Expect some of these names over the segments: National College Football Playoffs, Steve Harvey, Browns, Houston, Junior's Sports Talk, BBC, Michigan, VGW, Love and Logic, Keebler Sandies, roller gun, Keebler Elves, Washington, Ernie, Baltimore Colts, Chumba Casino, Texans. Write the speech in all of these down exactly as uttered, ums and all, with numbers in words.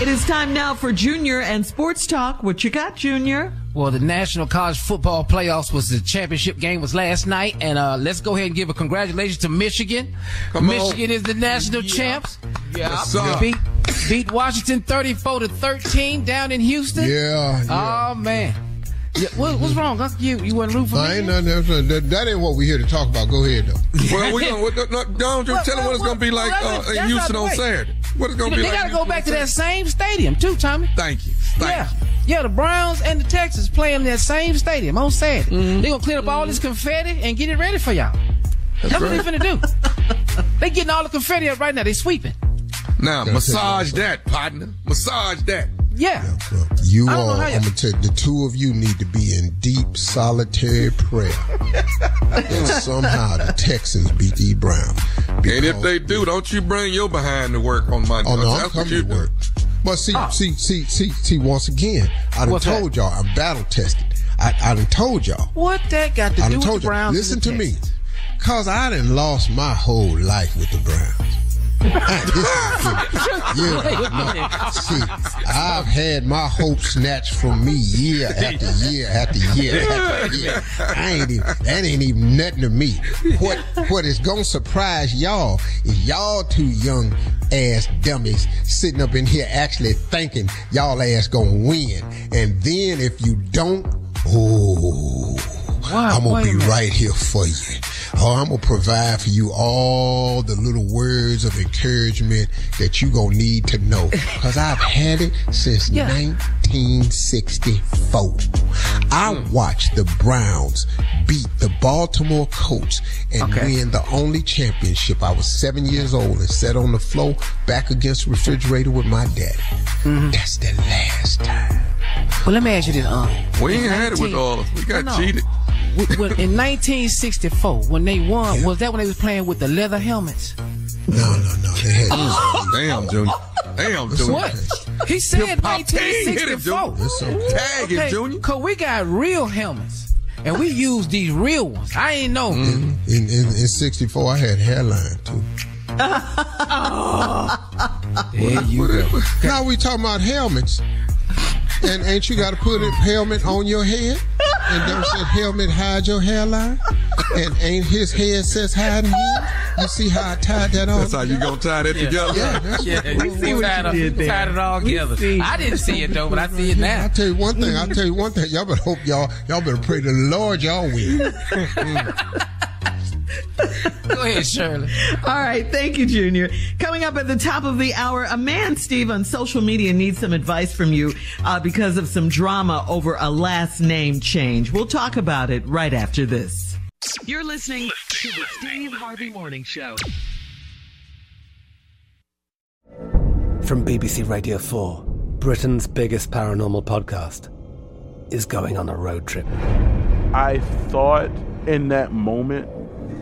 It is time now for Junior and Sports Talk. What you got, Junior? Well, the National College Football Playoffs was the championship game was last night, and uh, let's go ahead and give a congratulations to Michigan. Come Michigan on. Is the national yeah. champs. Yeah, yes, beat beat Washington thirty-four to thirteen down in Houston. Yeah. yeah. Oh man, yeah, what, what's wrong? You you wasn't rooting for I Michigan? Ain't nothing, that, that ain't what we're here to talk about. Go ahead though. Well, we don't tell them what it's going to be like uh, in Houston on Saturday. What it's going to be like. They got to go back to that same stadium, too, Tommy. Thank you. Thank yeah. You. Yeah, the Browns and the Texans playing that same stadium on Saturday. Mm-hmm. They're going to clear up mm-hmm. all this confetti and get it ready for y'all. That's, That's right. what they're going to do. They getting all the confetti up right now. They sweeping. Now, massage that, partner. Massage that. Yeah. yeah well, you all, I'm going to tell you, the two of you need to be in deep, solitary prayer. And somehow the Texans beat the Browns. And if they do, don't you bring your behind to work on Monday. Oh, no, I'm coming to work. But see, oh. see, see, see, see, once again, I done What's told that? y'all I'm battle-tested. I, I done told y'all. What that got to I do with the Browns? Listen to me, because I done lost my whole life with the Browns. yeah, no. See, I've had my hope snatched from me year after year after year after year. I ain't even, that ain't even nothing to me. What what is gonna surprise y'all is y'all two young ass dummies sitting up in here actually thinking y'all ass gonna win, and then if you don't, oh, wow, I'm gonna be right here for you. Oh, I'm going to provide for you all the little words of encouragement that you're going to need to know. Because I've had it since yeah. nineteen sixty-four. I watched the Browns beat the Baltimore Colts and okay. win the only championship. I was seven years old and sat on the floor back against the refrigerator with my daddy. Mm-hmm. That's the last time. Well, let me ask you this. Um, we ain't had it with all of us. We got no. cheated. In nineteen sixty-four, when they won, yeah. was that when they was playing with the leather helmets? No, no, no. They had oh. Damn, Junior. Damn, Junior. What? He said nineteen sixty-four. It's okay. Tag it, Junior. Because we got real helmets, and we used these real ones. I ain't know. Mm-hmm. In, in, in sixty-four, I had hairline, too. oh. There you go. Now we talking about helmets. And ain't you got to put a helmet on your head? And don't said helmet hide your hairline? And ain't his head says hiding his? You see how I tied that on? That's how you gonna tie that yeah. together? Yeah, that's yeah. What we see what tied you did there. Tied it all together. I didn't see it though, but I see it now. I tell you one thing. I tell you one thing. Y'all better hope y'all y'all better pray to the Lord y'all win. Mm. Go ahead, Shirley. All right. Thank you, Junior. Coming up at the top of the hour, a man, Steve, on social media needs some advice from you uh, because of some drama over a last name change. We'll talk about it right after this. You're listening to the Steve Harvey Morning Show. From B B C Radio four, Britain's biggest paranormal podcast is going on a road trip. I thought in that moment,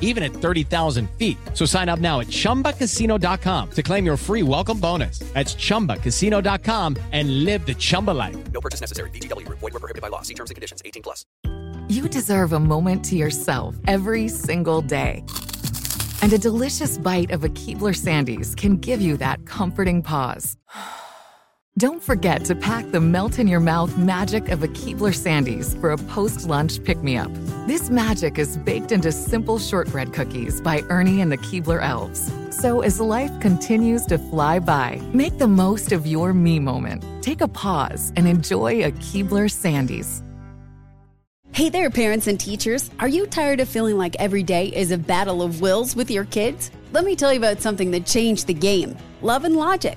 even at thirty thousand feet. So sign up now at chumba casino dot com to claim your free welcome bonus. That's chumba casino dot com and live the Chumba life. No purchase necessary. V G W. Void where prohibited by law. See terms and conditions. eighteen plus. You deserve a moment to yourself every single day. And a delicious bite of a Keebler Sandies can give you that comforting pause. Don't forget to pack the melt-in-your-mouth magic of a Keebler Sandies for a post-lunch pick-me-up. This magic is baked into simple shortbread cookies by Ernie and the Keebler Elves. So as life continues to fly by, make the most of your me moment. Take a pause and enjoy a Keebler Sandies. Hey there, parents and teachers. Are you tired of feeling like every day is a battle of wills with your kids? Let me tell you about something that changed the game. Love and Logic.